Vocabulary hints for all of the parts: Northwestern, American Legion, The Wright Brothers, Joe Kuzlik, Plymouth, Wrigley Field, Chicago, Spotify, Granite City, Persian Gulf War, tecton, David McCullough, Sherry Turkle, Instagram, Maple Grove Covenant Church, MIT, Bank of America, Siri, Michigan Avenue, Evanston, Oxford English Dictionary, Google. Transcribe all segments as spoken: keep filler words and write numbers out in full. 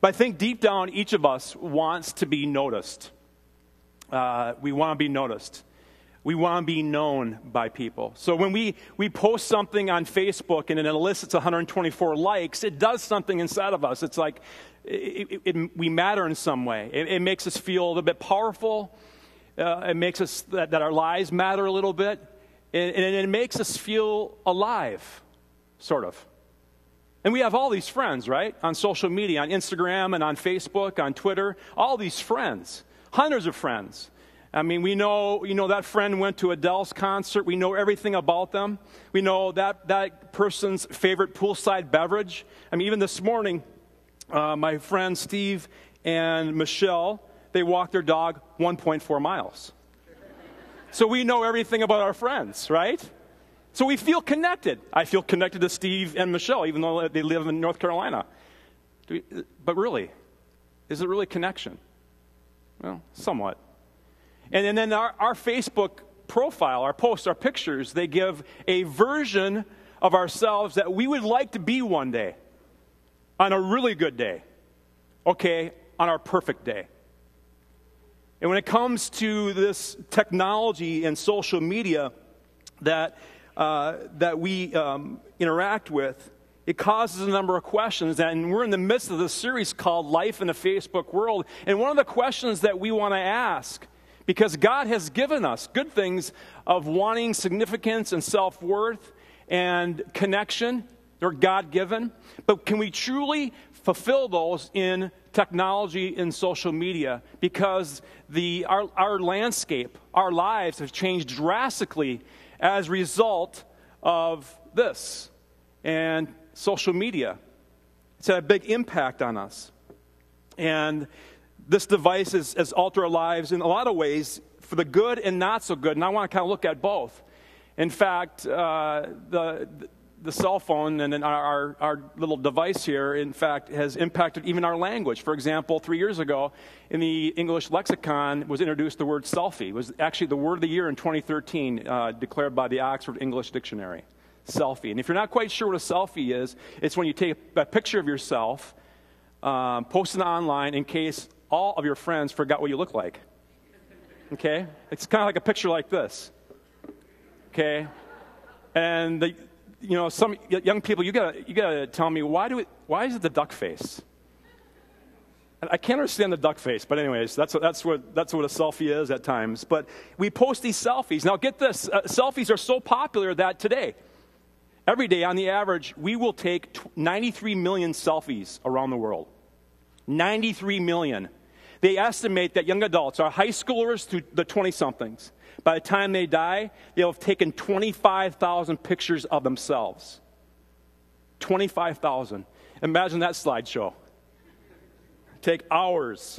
But I think deep down, each of us wants to be noticed. Uh, we want to be noticed. We want to be known by people. So when we, we post something on Facebook and it elicits one hundred twenty-four likes, it does something inside of us. It's like it, it, it, we matter in some way. It, it makes us feel a little bit powerful. Uh, it makes us that, that our lives matter a little bit. And, and it makes us feel alive, sort of. And we have all these friends, right? On social media, on Instagram and on Facebook, on Twitter, all these friends, hundreds of friends. I mean, we know, you know, that friend went to Adele's concert. We know everything about them. We know that, that person's favorite poolside beverage. I mean, even this morning, uh, my friends Steve and Michelle, they walked their dog one point four miles. So we know everything about our friends, right? So we feel connected. I feel connected to Steve and Michelle, even though they live in North Carolina. Do we, but really, is it really connection? Well, somewhat. And, and then our, our Facebook profile, our posts, our pictures, they give a version of ourselves that we would like to be one day, on a really good day, okay, on our perfect day. And when it comes to this technology and social media that, uh, that we um, interact with, it causes a number of questions, and we're in the midst of this series called Life in a Facebook World, and one of the questions that we want to ask, because God has given us good things of wanting significance and self-worth and connection. They're God-given. But can we truly fulfill those in technology and social media? Because the, our, our landscape, our lives have changed drastically as a result of this. And social media, it's had a big impact on us. And this device has, has altered our lives in a lot of ways, for the good and not so good, and I want to kind of look at both. In fact, uh, the, the cell phone and our, our little device here, in fact, has impacted even our language. For example, three years ago, in the English lexicon was introduced the word selfie. It was actually the word of the year in twenty thirteen, uh, declared by the Oxford English Dictionary, selfie. And if you're not quite sure what a selfie is, it's when you take a picture of yourself, um, post it online in case all of your friends forgot what you look like, okay? It's kind of like a picture like this, okay? And, the, you know, some young people, you gotta, you gotta tell me, why do it, why is it the duck face? And I can't understand the duck face, but anyways, that's what, that's what, that's what a selfie is at times. But we post these selfies. Now get this, uh, selfies are so popular that today, every day on the average, we will take ninety-three million selfies around the world. ninety-three million. They estimate that young adults, our high schoolers through the twenty-somethings, by the time they die, they'll have taken twenty-five thousand pictures of themselves. twenty-five thousand. Imagine that slideshow. Take hours.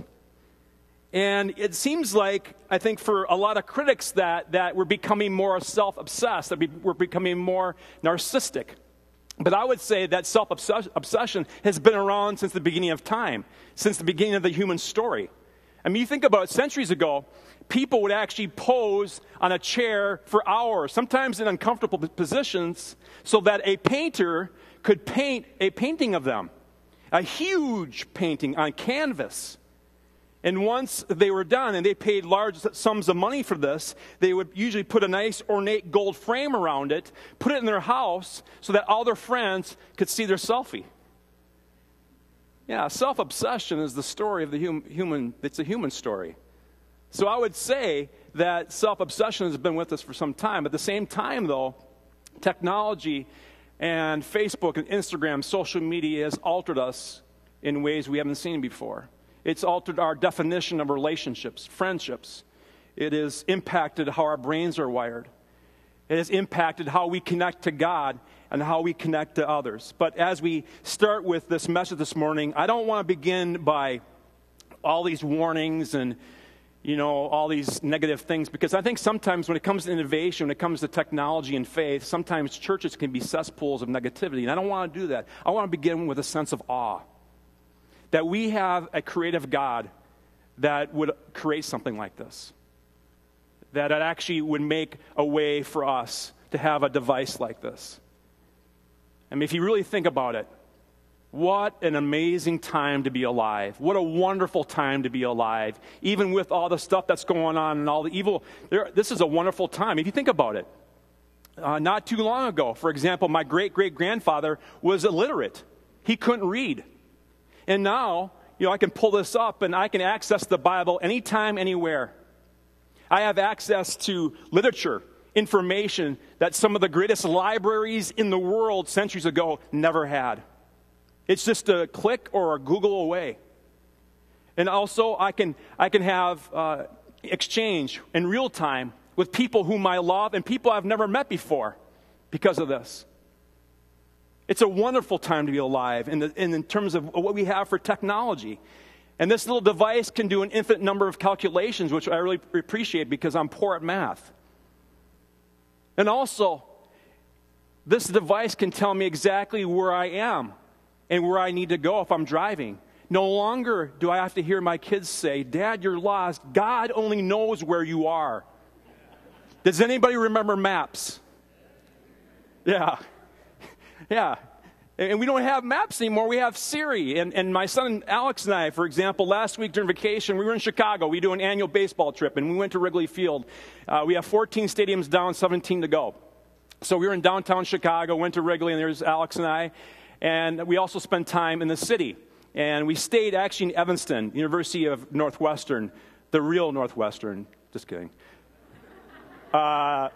And it seems like, I think for a lot of critics, that, that we're becoming more self-obsessed, that we're becoming more narcissistic. But I would say that self-obsession has been around since the beginning of time, since the beginning of the human story. I mean, you think about it, centuries ago, people would actually pose on a chair for hours, sometimes in uncomfortable positions, so that a painter could paint a painting of them, a huge painting on canvas. And once they were done, and they paid large sums of money for this, they would usually put a nice ornate gold frame around it, put it in their house so that all their friends could see their selfie. Yeah, self-obsession is the story of the hum human, it's a human story. So I would say that self-obsession has been with us for some time. At the same time, though, technology and Facebook and Instagram, social media has altered us in ways we haven't seen before. It's altered our definition of relationships, friendships. It has impacted how our brains are wired. It has impacted how we connect to God and how we connect to others. But as we start with this message this morning, I don't want to begin by all these warnings and, you know, all these negative things, because I think sometimes when it comes to innovation, when it comes to technology and faith, sometimes churches can be cesspools of negativity, and I don't want to do that. I want to begin with a sense of awe, that we have a creative God that would create something like this, that it actually would make a way for us to have a device like this. I mean, if you really think about it, What an amazing time to be alive. What a wonderful time to be alive. Even with all the stuff that's going on and all the evil, there, this is a wonderful time. If you think about it, uh, not too long ago, for example, my great-great-grandfather was illiterate. He couldn't read. And now, you know, I can pull this up and I can access the Bible anytime, anywhere. I have access to literature, information that some of the greatest libraries in the world centuries ago never had. It's just a click or a Google away. And also, I can, I can have uh, exchange in real time with people whom I love and people I've never met before because of this. It's a wonderful time to be alive in, the, in, in terms of what we have for technology. And this little device can do an infinite number of calculations, which I really appreciate because I'm poor at math. And also, this device can tell me exactly where I am and where I need to go if I'm driving. No longer do I have to hear my kids say, "Dad, you're lost." God only knows where you are. Does anybody remember maps? Yeah. Yeah. And we don't have maps anymore. We have Siri. And, and my son Alex and I, for example, last week during vacation, we were in Chicago. We do an annual baseball trip, and we went to Wrigley Field. Uh, we have fourteen stadiums down, seventeen to go. So we were in downtown Chicago, went to Wrigley, and there's Alex and I. And we also spent time in the city. And we stayed actually in Evanston, University of Northwestern, the real Northwestern. Just kidding. Uh, I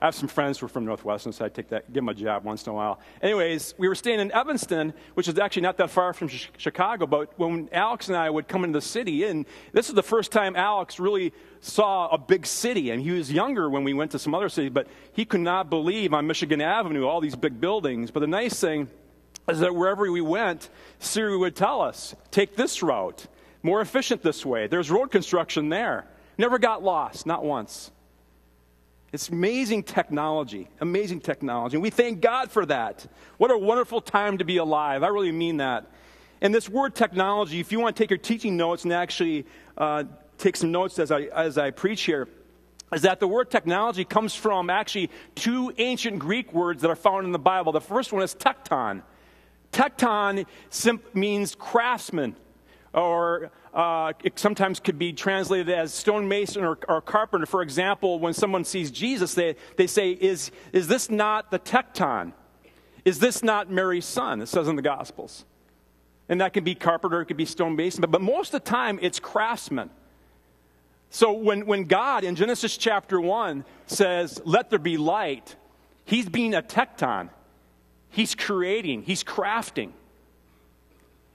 have some friends who are from Northwestern, so I take that, give them a job once in a while. Anyways, we were staying in Evanston, which is actually not that far from sh- Chicago, but when Alex and I would come into the city, and this is the first time Alex really saw a big city, and he was younger when we went to some other cities, but he could not believe on Michigan Avenue, all these big buildings. But the nice thing is that wherever we went, Siri would tell us, take this route, more efficient this way. There's road construction there. Never got lost, not once. It's amazing technology, amazing technology. And we thank God for that. What a wonderful time to be alive. I really mean that. And this word technology, if you want to take your teaching notes and actually uh, take some notes as I, as I preach here, is that the word technology comes from actually two ancient Greek words that are found in the Bible. The first one is tecton. Tecton simp- means craftsman, or uh, it sometimes could be translated as stonemason or, or carpenter. For example, when someone sees Jesus, they, they say, is, is this not the tecton? Is this not Mary's son? It says in the Gospels. And that could be carpenter, it could be stonemason, but, but most of the time it's craftsman. So when, when God in Genesis chapter one says, let there be light, he's being a tecton. He's creating, he's crafting.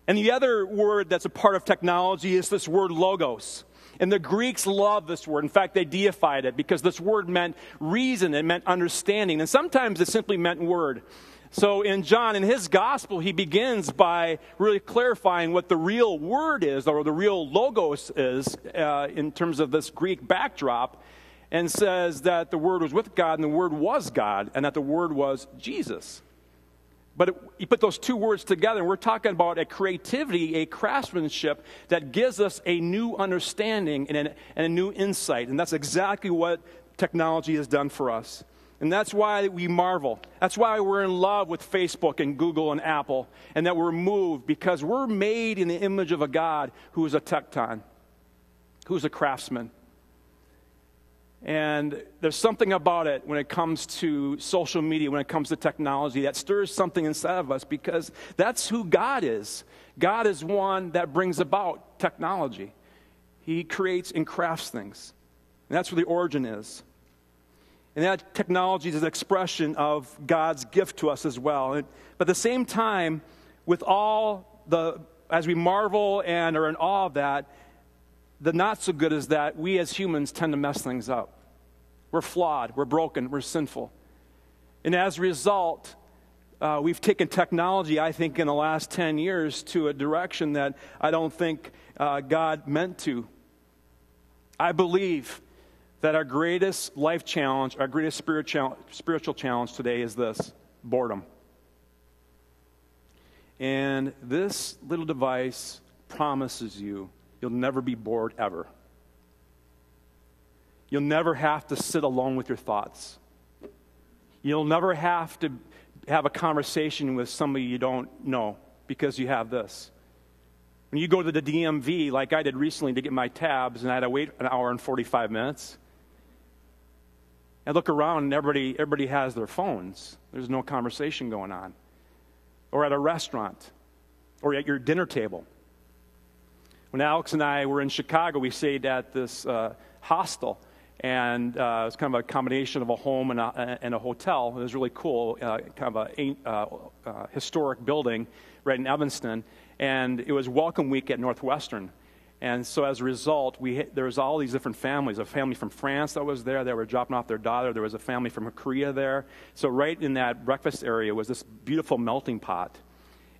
And the other word that's a part of technology is this word logos. And the Greeks loved this word. In fact, they deified it because this word meant reason. It meant understanding. And sometimes it simply meant word. So in John, in his gospel, he begins by really clarifying what the real word is or the real logos is uh, in terms of this Greek backdrop, and says that the word was with God and the word was God and that the word was Jesus. But it, you put those two words together, and we're talking about a creativity, a craftsmanship that gives us a new understanding and a, and a new insight. And that's exactly what technology has done for us. And that's why we marvel. That's why we're in love with Facebook and Google and Apple, and that we're moved because we're made in the image of a God who is a tecton, who's a craftsman. And there's something about it when it comes to social media, when it comes to technology, that stirs something inside of us because that's who God is. God is one that brings about technology. He creates and crafts things. And that's where the origin is. And that technology is an expression of God's gift to us as well. And, but at the same time, with all the, as we marvel and are in awe of that, the not so good is that we as humans tend to mess things up. We're flawed, we're broken, we're sinful. And as a result, uh, we've taken technology, I think, in the last ten years to a direction that I don't think uh, God meant to. I believe that our greatest life challenge, our greatest spiritual spiritual challenge today is this, boredom. And this little device promises you you'll never be bored ever. You'll never have to sit alone with your thoughts. You'll never have to have a conversation with somebody you don't know because you have this. When you go to the D M V, like I did recently to get my tabs, and I had to wait an hour and forty-five minutes, I look around and everybody, everybody has their phones. There's no conversation going on. Or at a restaurant, or at your dinner table. When Alex and I were in Chicago, we stayed at this uh, hostel, and uh, it was kind of a combination of a home and a, and a hotel. It was really cool, uh, kind of a uh, uh, historic building right in Evanston. And it was welcome week at Northwestern. And so as a result, we hit, there was all these different families. A family from France that was there, that were dropping off their daughter. There was a family from Korea there. So right in that breakfast area was this beautiful melting pot.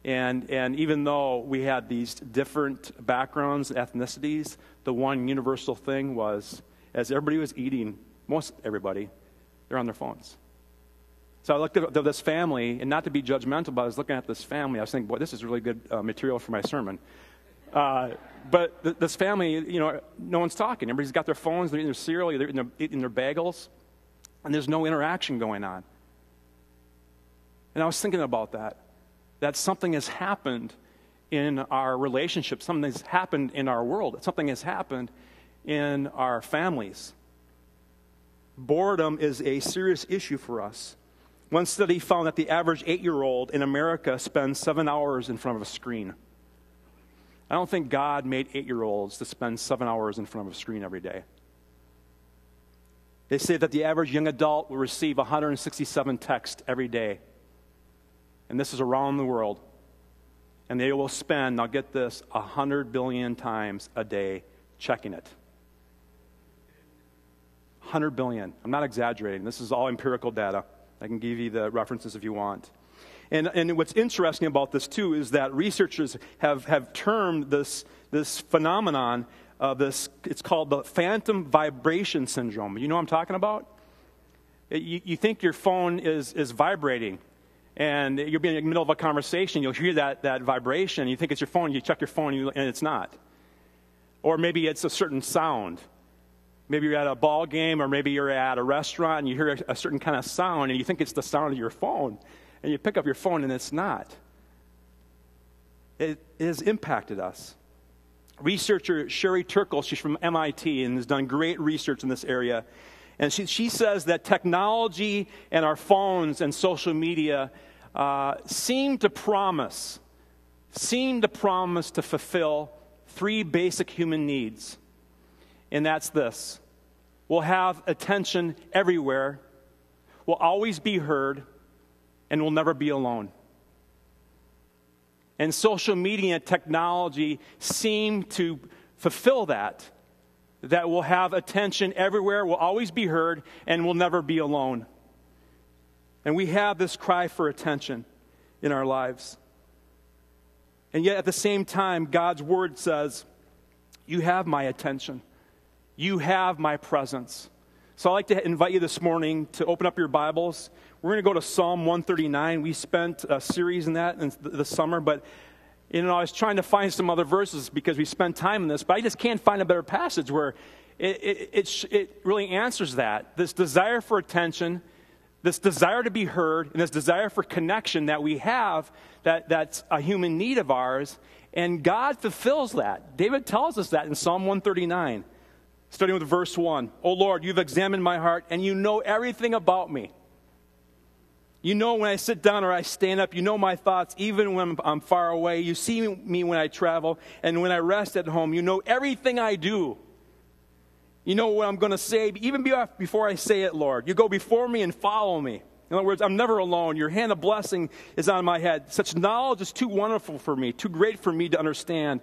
And, and even though we had these different backgrounds, ethnicities, the one universal thing was, as everybody was eating, most everybody, they're on their phones. So I looked at this family, and not to be judgmental, but I was looking at this family. I was thinking, boy, this is really good uh, material for my sermon. Uh, but th this family, you know, no one's talking. Everybody's got their phones, they're eating their cereal, they're eating their, eating their bagels, and there's no interaction going on. And I was thinking about that, that something has happened in our relationship. Something has happened in our world. Something has happened in our families. Boredom is a serious issue for us. One study found that the average eight-year-old in America spends seven hours in front of a screen. I don't think God made eight-year-olds to spend seven hours in front of a screen every day. They say that the average young adult will receive one hundred sixty-seven texts every day. And this is around the world. And they will spend, now get this, one hundred billion times a day checking it. one hundred billion. I'm not exaggerating. This is all empirical data. I can give you the references if you want. And, and what's interesting about this, too, is that researchers have, have termed this, this phenomenon, uh, this, it's called the phantom vibration syndrome. You know what I'm talking about? You, you think your phone is, is vibrating, and you'll be in the middle of a conversation. You'll hear that, that vibration. You think it's your phone. You check your phone, and, you, and it's not. Or maybe it's a certain sound. Maybe you're at a ball game, or maybe you're at a restaurant, and you hear a, a certain kind of sound, and you think it's the sound of your phone. And you pick up your phone, and it's not. It, it has impacted us. Researcher Sherry Turkle, she's from M I T and has done great research in this area. And she, she says that technology and our phones and social media uh, seem to promise, seem to promise to fulfill three basic human needs. And that's this. We'll have attention everywhere. We'll always be heard. And we'll never be alone. And social media and technology seem to fulfill that, that we'll have attention everywhere, we'll always be heard, and we'll never be alone. And we have this cry for attention in our lives. And yet at the same time, God's word says, you have my attention. You have my presence. So I'd like to invite you this morning to open up your Bibles. We're going to go to Psalm one thirty-nine. We spent a series in that in the summer, but you know, I was trying to find some other verses because we spent time in this, but I just can't find a better passage where it, it, it, it really answers that. This desire for attention, this desire to be heard, and this desire for connection that we have, that, that's a human need of ours, and God fulfills that. David tells us that in Psalm one thirty-nine, starting with verse one. O Lord, you've examined my heart, and you know everything about me. You know when I sit down or I stand up. You know my thoughts, even when I'm far away. You see me when I travel and when I rest at home. You know everything I do. You know what I'm going to say, even before I say it, Lord. You go before me and follow me. In other words, I'm never alone. Your hand of blessing is on my head. Such knowledge is too wonderful for me, too great for me to understand.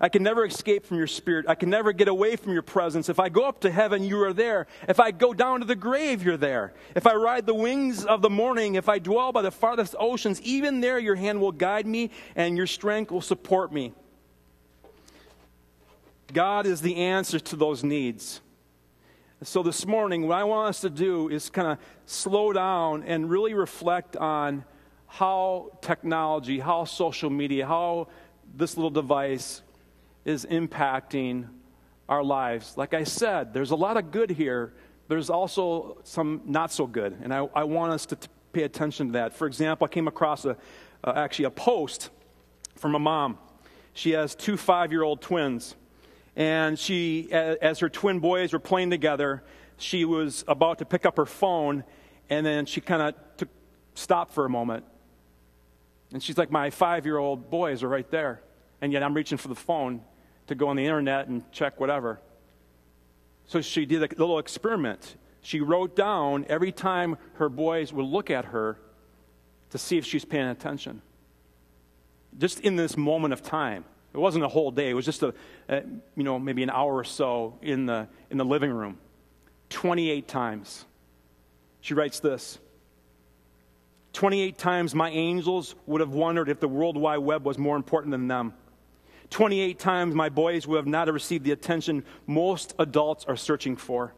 I can never escape from your spirit. I can never get away from your presence. If I go up to heaven, you are there. If I go down to the grave, you're there. If I ride the wings of the morning, if I dwell by the farthest oceans, even there your hand will guide me and your strength will support me. God is the answer to those needs. So this morning, what I want us to do is kind of slow down and really reflect on how technology, how social media, how this little device is impacting our lives. Like I said, there's a lot of good here. There's also some not so good, and I, I want us to t pay attention to that. For example, I came across a, uh, actually a post from a mom. She has two five-year-old twins. And she, as her twin boys were playing together, she was about to pick up her phone, and then she kind of took stopped for a moment. And she's like, my five-year-old boys are right there. And yet I'm reaching for the phone to go on the internet and check whatever. So she did a little experiment. She wrote down every time her boys would look at her to see if she's paying attention. Just in this moment of time. It wasn't a whole day. It was just a, a you know, maybe an hour or so in the, in the living room. twenty-eight times. She writes this. twenty-eight times my angels would have wondered if the World Wide Web was more important than them. twenty-eight times my boys would have not received the attention most adults are searching for.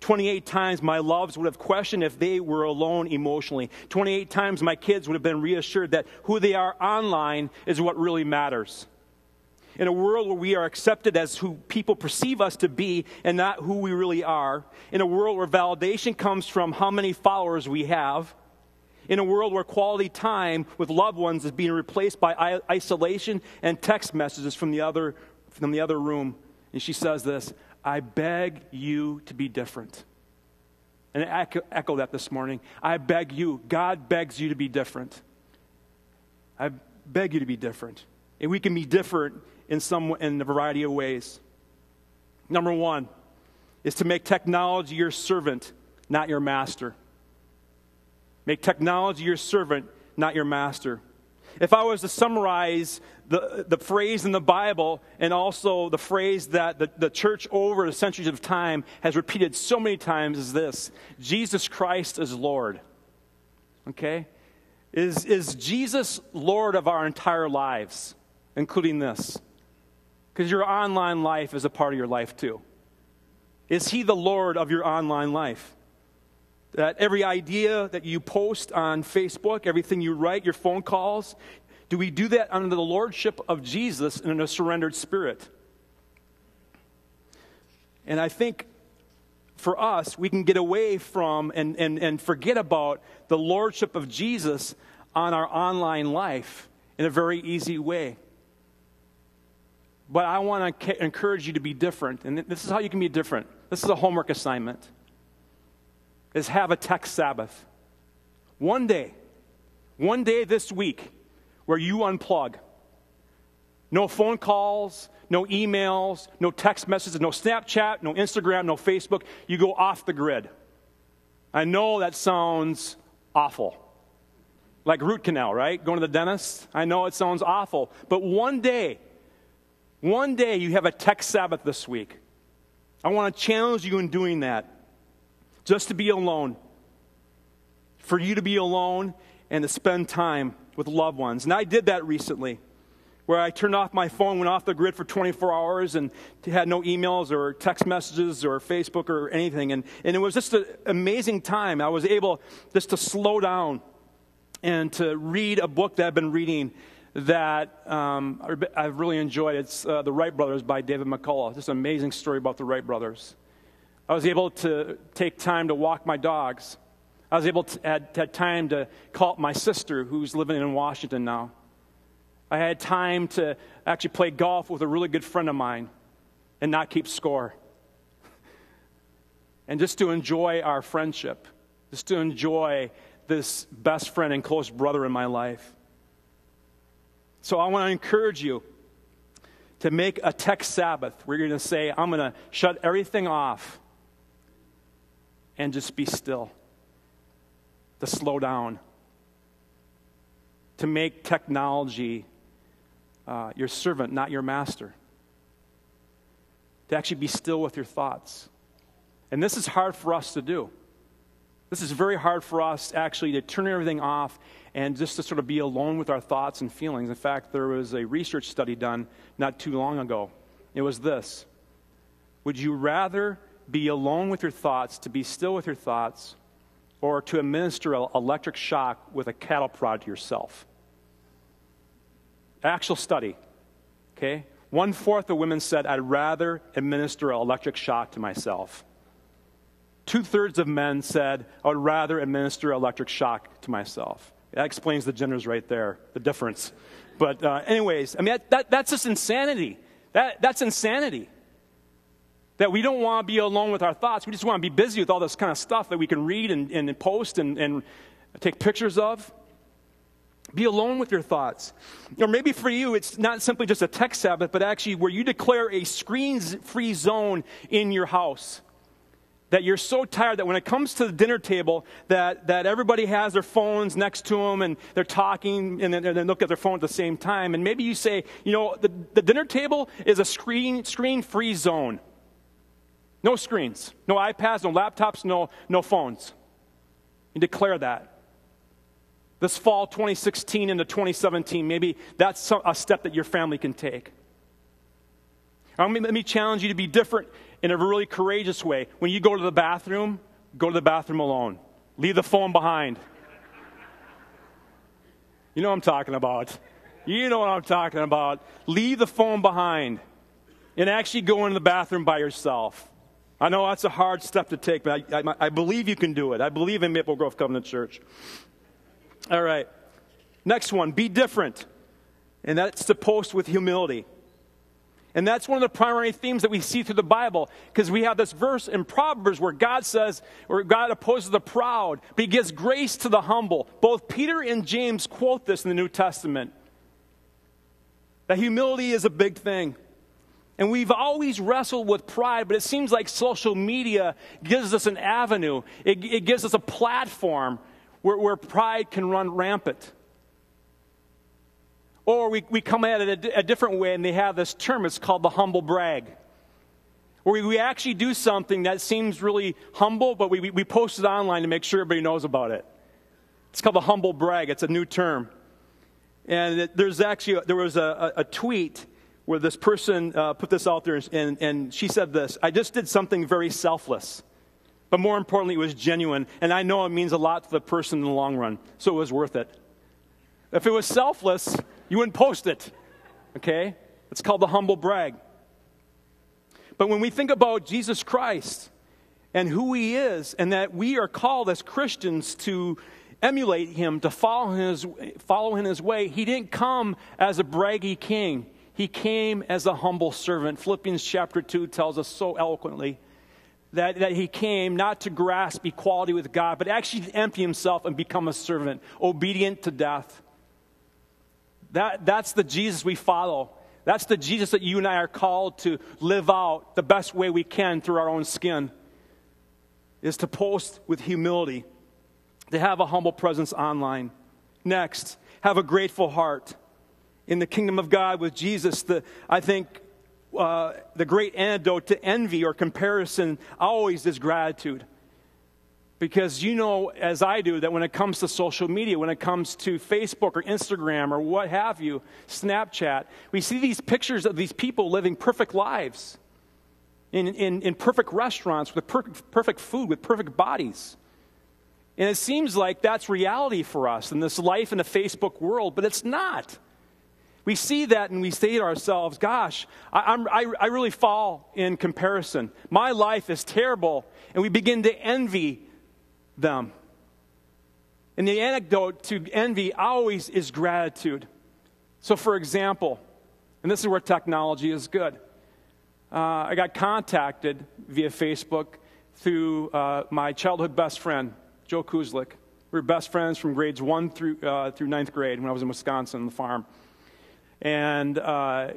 twenty-eight times my loves would have questioned if they were alone emotionally. twenty-eight times my kids would have been reassured that who they are online is what really matters. In a world where we are accepted as who people perceive us to be and not who we really are. In a world where validation comes from how many followers we have. In a world where quality time with loved ones is being replaced by isolation and text messages from the other, from the other room. And she says this, I beg you to be different. And I echo that this morning. I beg you, God begs you to be different. I beg you to be different. And we can be different in, some, in a variety of ways. Number one is to make technology your servant, not your master. Make technology your servant, not your master. If I was to summarize the, the phrase in the Bible and also the phrase that the, the church over the centuries of time has repeated so many times is this, Jesus Christ is Lord. Okay? Is, is Jesus Lord of our entire lives, including this? Because your online life is a part of your life too. Is he the Lord of your online life? That every idea that you post on Facebook, everything you write, your phone calls, do we do that under the lordship of Jesus and in a surrendered spirit? And I think for us, we can get away from and, and, and forget about the lordship of Jesus on our online life in a very easy way. But I want to encourage you to be different. And this is how you can be different. This is a homework assignment. Is have a tech Sabbath. One day, one day this week where you unplug. No phone calls, no emails, no text messages, no Snapchat, no Instagram, no Facebook. You go off the grid. I know that sounds awful. Like root canal, right? Going to the dentist. I know it sounds awful. But one day, one day you have a tech Sabbath this week. I want to challenge you in doing that. Just to be alone, for you to be alone and to spend time with loved ones. And I did that recently, where I turned off my phone, went off the grid for twenty-four hours and had no emails or text messages or Facebook or anything. And, and it was just an amazing time. I was able just to slow down and to read a book that I've been reading that um, I've really enjoyed. It's uh, The Wright Brothers by David McCullough. Just an amazing story about the Wright Brothers. I was able to take time to walk my dogs. I was able to had, had time to call up my sister who's living in Washington now. I had time to actually play golf with a really good friend of mine and not keep score. And just to enjoy our friendship. Just to enjoy this best friend and close brother in my life. So I want to encourage you to make a tech Sabbath where you're going to say, I'm going to shut everything off. And just be still, to slow down, to make technology uh, your servant, not your master, to actually be still with your thoughts. And this is hard for us to do. This is very hard for us actually to turn everything off and just to sort of be alone with our thoughts and feelings. In fact, there was a research study done not too long ago. It was this. Would you rather be alone with your thoughts, to be still with your thoughts, or to administer an electric shock with a cattle prod to yourself? Actual study, okay? one-fourth of women said, I'd rather administer an electric shock to myself. Two-thirds of men said, I would rather administer an electric shock to myself. That explains the genders right there, the difference. But uh, anyways, I mean, that, that, that's just insanity. That, that's insanity. That we don't want to be alone with our thoughts. We just want to be busy with all this kind of stuff that we can read and, and post and, and take pictures of. Be alone with your thoughts. Or maybe for you, it's not simply just a tech Sabbath, but actually where you declare a screen-free zone in your house. That you're so tired that when it comes to the dinner table, that, that everybody has their phones next to them and they're talking and then they look at their phone at the same time. And maybe you say, you know, the, the dinner table is a screen, screen-free zone. No screens, no iPads, no laptops, no, no phones. You declare that. This fall twenty sixteen into twenty seventeen, maybe that's a step that your family can take. Let me challenge you to be different in a really courageous way. When you go to the bathroom, go to the bathroom alone. Leave the phone behind. You know what I'm talking about. You know what I'm talking about. Leave the phone behind and actually go into the bathroom by yourself. I know that's a hard step to take, but I, I, I believe you can do it. I believe in Maple Grove Covenant Church. All right. Next one, be different. And that's to post with humility. And that's one of the primary themes that we see through the Bible, because we have this verse in Proverbs where God says, or God opposes the proud, but he gives grace to the humble. Both Peter and James quote this in the New Testament. That humility is a big thing. And we've always wrestled with pride, but it seems like social media gives us an avenue. It, it gives us a platform where, where pride can run rampant. Or we, we come at it a, a different way, and they have this term. It's called the humble brag. Where we, we actually do something that seems really humble, but we, we, we post it online to make sure everybody knows about it. It's called the humble brag. It's a new term. And it, there's actually, there was a, a, a tweet where this person uh, put this out there, and, and she said this: I just did something very selfless. But more importantly, it was genuine. And I know it means a lot to the person in the long run, so it was worth it. If it was selfless, you wouldn't post it, okay? It's called the humble brag. But when we think about Jesus Christ and who he is, and that we are called as Christians to emulate him, to follow his, follow in his way, he didn't come as a braggy king. He came as a humble servant. Philippians chapter two tells us so eloquently that, that he came not to grasp equality with God, but actually to empty himself and become a servant, obedient to death. That, that's the Jesus we follow. That's the Jesus that you and I are called to live out the best way we can through our own skin, is to post with humility, to have a humble presence online. Next, have a grateful heart. In the kingdom of God with Jesus, the, I think uh, the great antidote to envy or comparison always is gratitude. Because you know, as I do, that when it comes to social media, when it comes to Facebook or Instagram or what have you, Snapchat, we see these pictures of these people living perfect lives in, in, in perfect restaurants with perfect, perfect food, with perfect bodies. And it seems like that's reality for us in this life in a Facebook world, but it's not. We see that and we say to ourselves, gosh, I, I'm, I, I really fall in comparison. My life is terrible. And we begin to envy them. And the antidote to envy always is gratitude. So for example, and this is where technology is good. Uh, I got contacted via Facebook through uh, my childhood best friend, Joe Kuzlik. We were best friends from grades one through, uh, through ninth grade when I was in Wisconsin on the farm. And uh,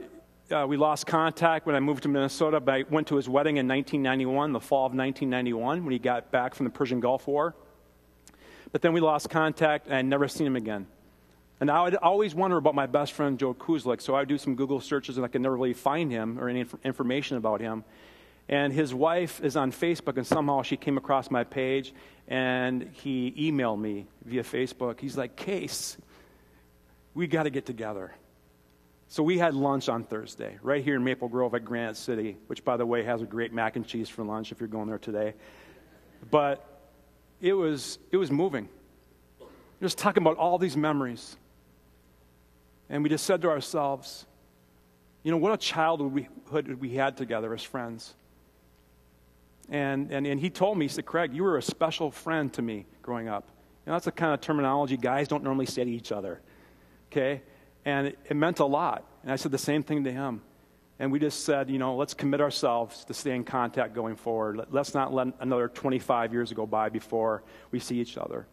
uh, we lost contact when I moved to Minnesota, but I went to his wedding in nineteen ninety-one, the fall of nineteen ninety-one, when he got back from the Persian Gulf War. But then we lost contact, and I'd never seen him again. And I would always wonder about my best friend, Joe Kuzlik, so I would do some Google searches, and I could never really find him or any inf information about him. And his wife is on Facebook, and somehow she came across my page, and he emailed me via Facebook. He's like, Case, we got to get together. So we had lunch on Thursday, right here in Maple Grove at Granite City, which, by the way, has a great mac and cheese for lunch if you're going there today. But it was, it was moving. Just talking about all these memories. And we just said to ourselves, you know, what a childhood we had together as friends. And, and, and he told me, he said, Craig, you were a special friend to me growing up. You know, that's the kind of terminology guys don't normally say to each other, okay? And it, it meant a lot. And I said the same thing to him. And we just said, you know, let's commit ourselves to stay in contact going forward. Let's not let another twenty-five years go by before we see each other.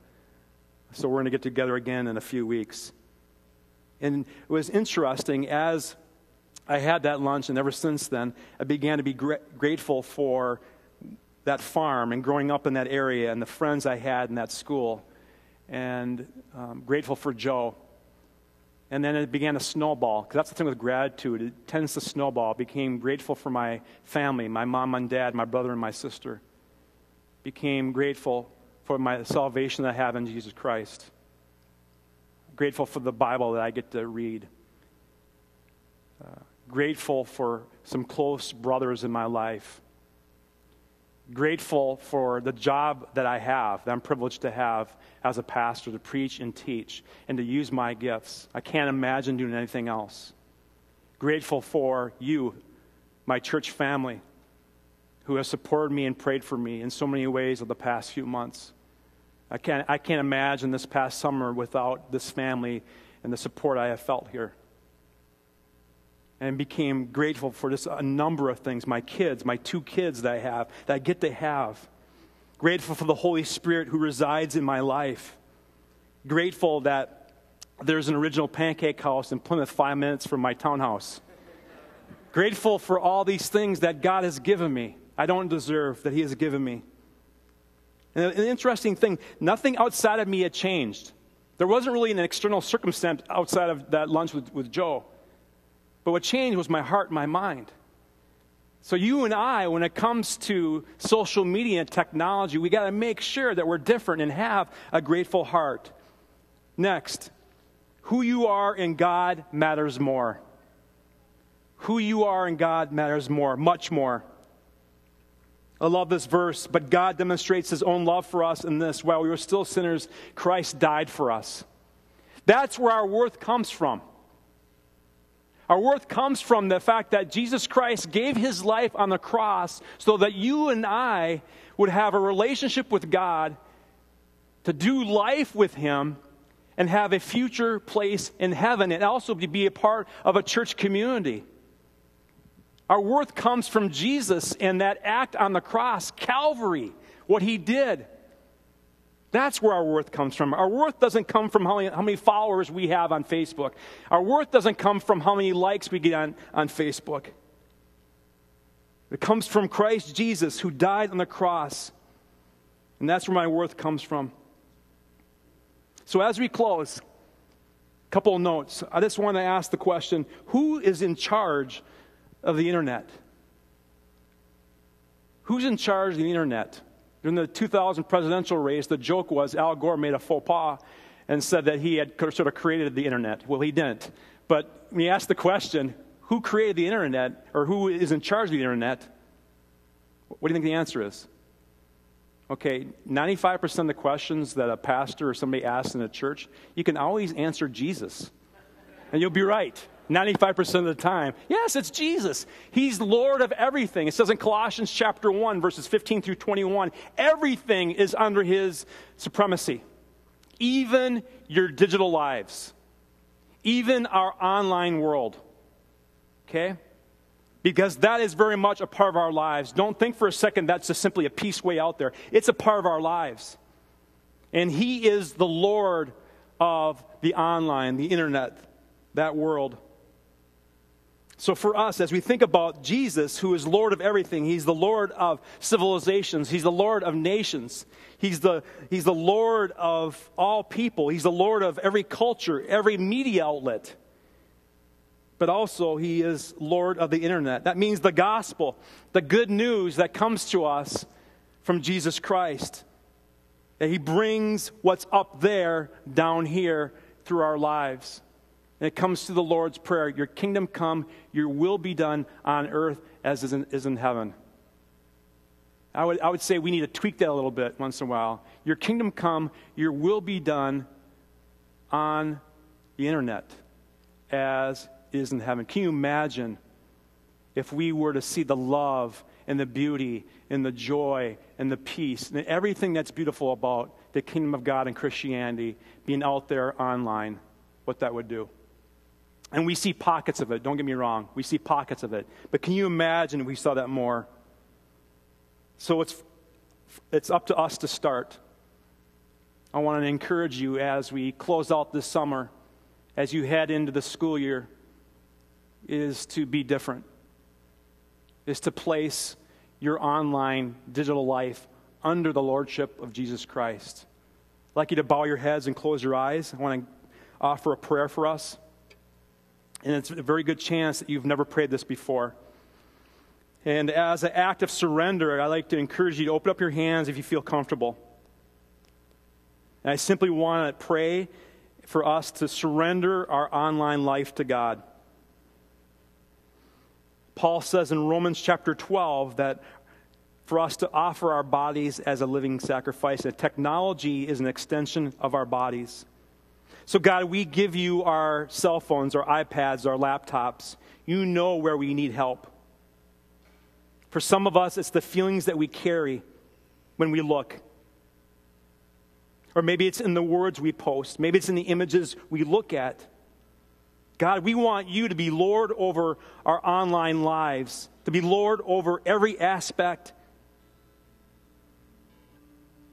So we're going to get together again in a few weeks. And it was interesting, as I had that lunch, and ever since then, I began to be gr- grateful for that farm and growing up in that area and the friends I had in that school, and um, grateful for Joe. And then it began to snowball, because that's the thing with gratitude. It tends to snowball. I became grateful for my family, my mom and dad, my brother and my sister. Became grateful for my salvation that I have in Jesus Christ. Grateful for the Bible that I get to read. Uh, grateful for some close brothers in my life. Grateful for the job that I have, that I'm privileged to have as a pastor, to preach and teach and to use my gifts. I can't imagine doing anything else. Grateful for you, my church family, who has supported me and prayed for me in so many ways over the past few months. I can't, I can't imagine this past summer without this family and the support I have felt here. And became grateful for just a number of things. My kids, my two kids that I have, that I get to have. Grateful for the Holy Spirit who resides in my life. Grateful that there's an original pancake house in Plymouth five minutes from my townhouse. Grateful for all these things that God has given me. I don't deserve that He has given me. And an interesting thing, nothing outside of me had changed. There wasn't really an external circumstance outside of that lunch with, with Joe. But what changed was my heart and my mind. So you and I, when it comes to social media and technology, we got to make sure that we're different and have a grateful heart. Next, who you are in God matters more. Who you are in God matters more, much more. I love this verse, but God demonstrates His own love for us in this: while we were still sinners, Christ died for us. That's where our worth comes from. Our worth comes from the fact that Jesus Christ gave His life on the cross so that you and I would have a relationship with God, to do life with Him, and have a future place in heaven, and also to be a part of a church community. Our worth comes from Jesus and that act on the cross, Calvary, what He did. That's where our worth comes from. Our worth doesn't come from how many, how many followers we have on Facebook. Our worth doesn't come from how many likes we get on, on Facebook. It comes from Christ Jesus, who died on the cross. And that's where my worth comes from. So as we close, a couple of notes. I just want to ask the question, who is in charge of the internet? Who's in charge of the internet? During the two thousand presidential race, the joke was Al Gore made a faux pas and said that he had sort of created the internet. Well, he didn't. But when you ask the question, who created the internet, or who is in charge of the internet, what do you think the answer is? Okay, ninety-five percent of the questions that a pastor or somebody asks in a church, you can always answer Jesus. And you'll be right ninety-five percent of the time. Yes, it's Jesus. He's Lord of everything. It says in Colossians chapter one, verses fifteen through twenty-one, everything is under His supremacy. Even your digital lives. Even our online world. Okay? Because that is very much a part of our lives. Don't think for a second that's just simply a piece way out there. It's a part of our lives. And He is the Lord of the online, the internet, that world. So for us, as we think about Jesus, who is Lord of everything, He's the Lord of civilizations, He's the Lord of nations, He's the, he's the Lord of all people, He's the Lord of every culture, every media outlet. But also, He is Lord of the internet. That means the gospel, the good news that comes to us from Jesus Christ, that He brings what's up there down here through our lives. And it comes through the Lord's Prayer, your kingdom come, your will be done on earth as is in, is in heaven. I would, I would say we need to tweak that a little bit once in a while. Your kingdom come, your will be done on the internet as is in heaven. Can you imagine if we were to see the love and the beauty and the joy and the peace and everything that's beautiful about the kingdom of God and Christianity being out there online, what that would do. And we see pockets of it. Don't get me wrong. We see pockets of it. But can you imagine if we saw that more? So it's, it's up to us to start. I want to encourage you as we close out this summer, as you head into the school year, is to be different, is to place your online digital life under the lordship of Jesus Christ. I'd like you to bow your heads and close your eyes. I want to offer a prayer for us. And it's a very good chance that you've never prayed this before. And as an act of surrender, I'd like to encourage you to open up your hands if you feel comfortable. And I simply want to pray for us to surrender our online life to God. Paul says in Romans chapter twelve that for us to offer our bodies as a living sacrifice, that technology is an extension of our bodies. So God, we give you our cell phones, our iPads, our laptops. You know where we need help. For some of us, it's the feelings that we carry when we look. Or maybe it's in the words we post. Maybe it's in the images we look at. God, we want you to be Lord over our online lives, to be Lord over every aspect,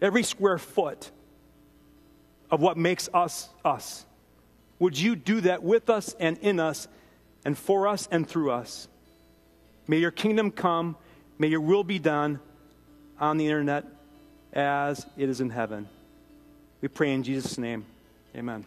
every square foot of what makes us us. Would you do that with us and in us and for us and through us? May your kingdom come. May your will be done on the internet as it is in heaven. We pray in Jesus' name. Amen.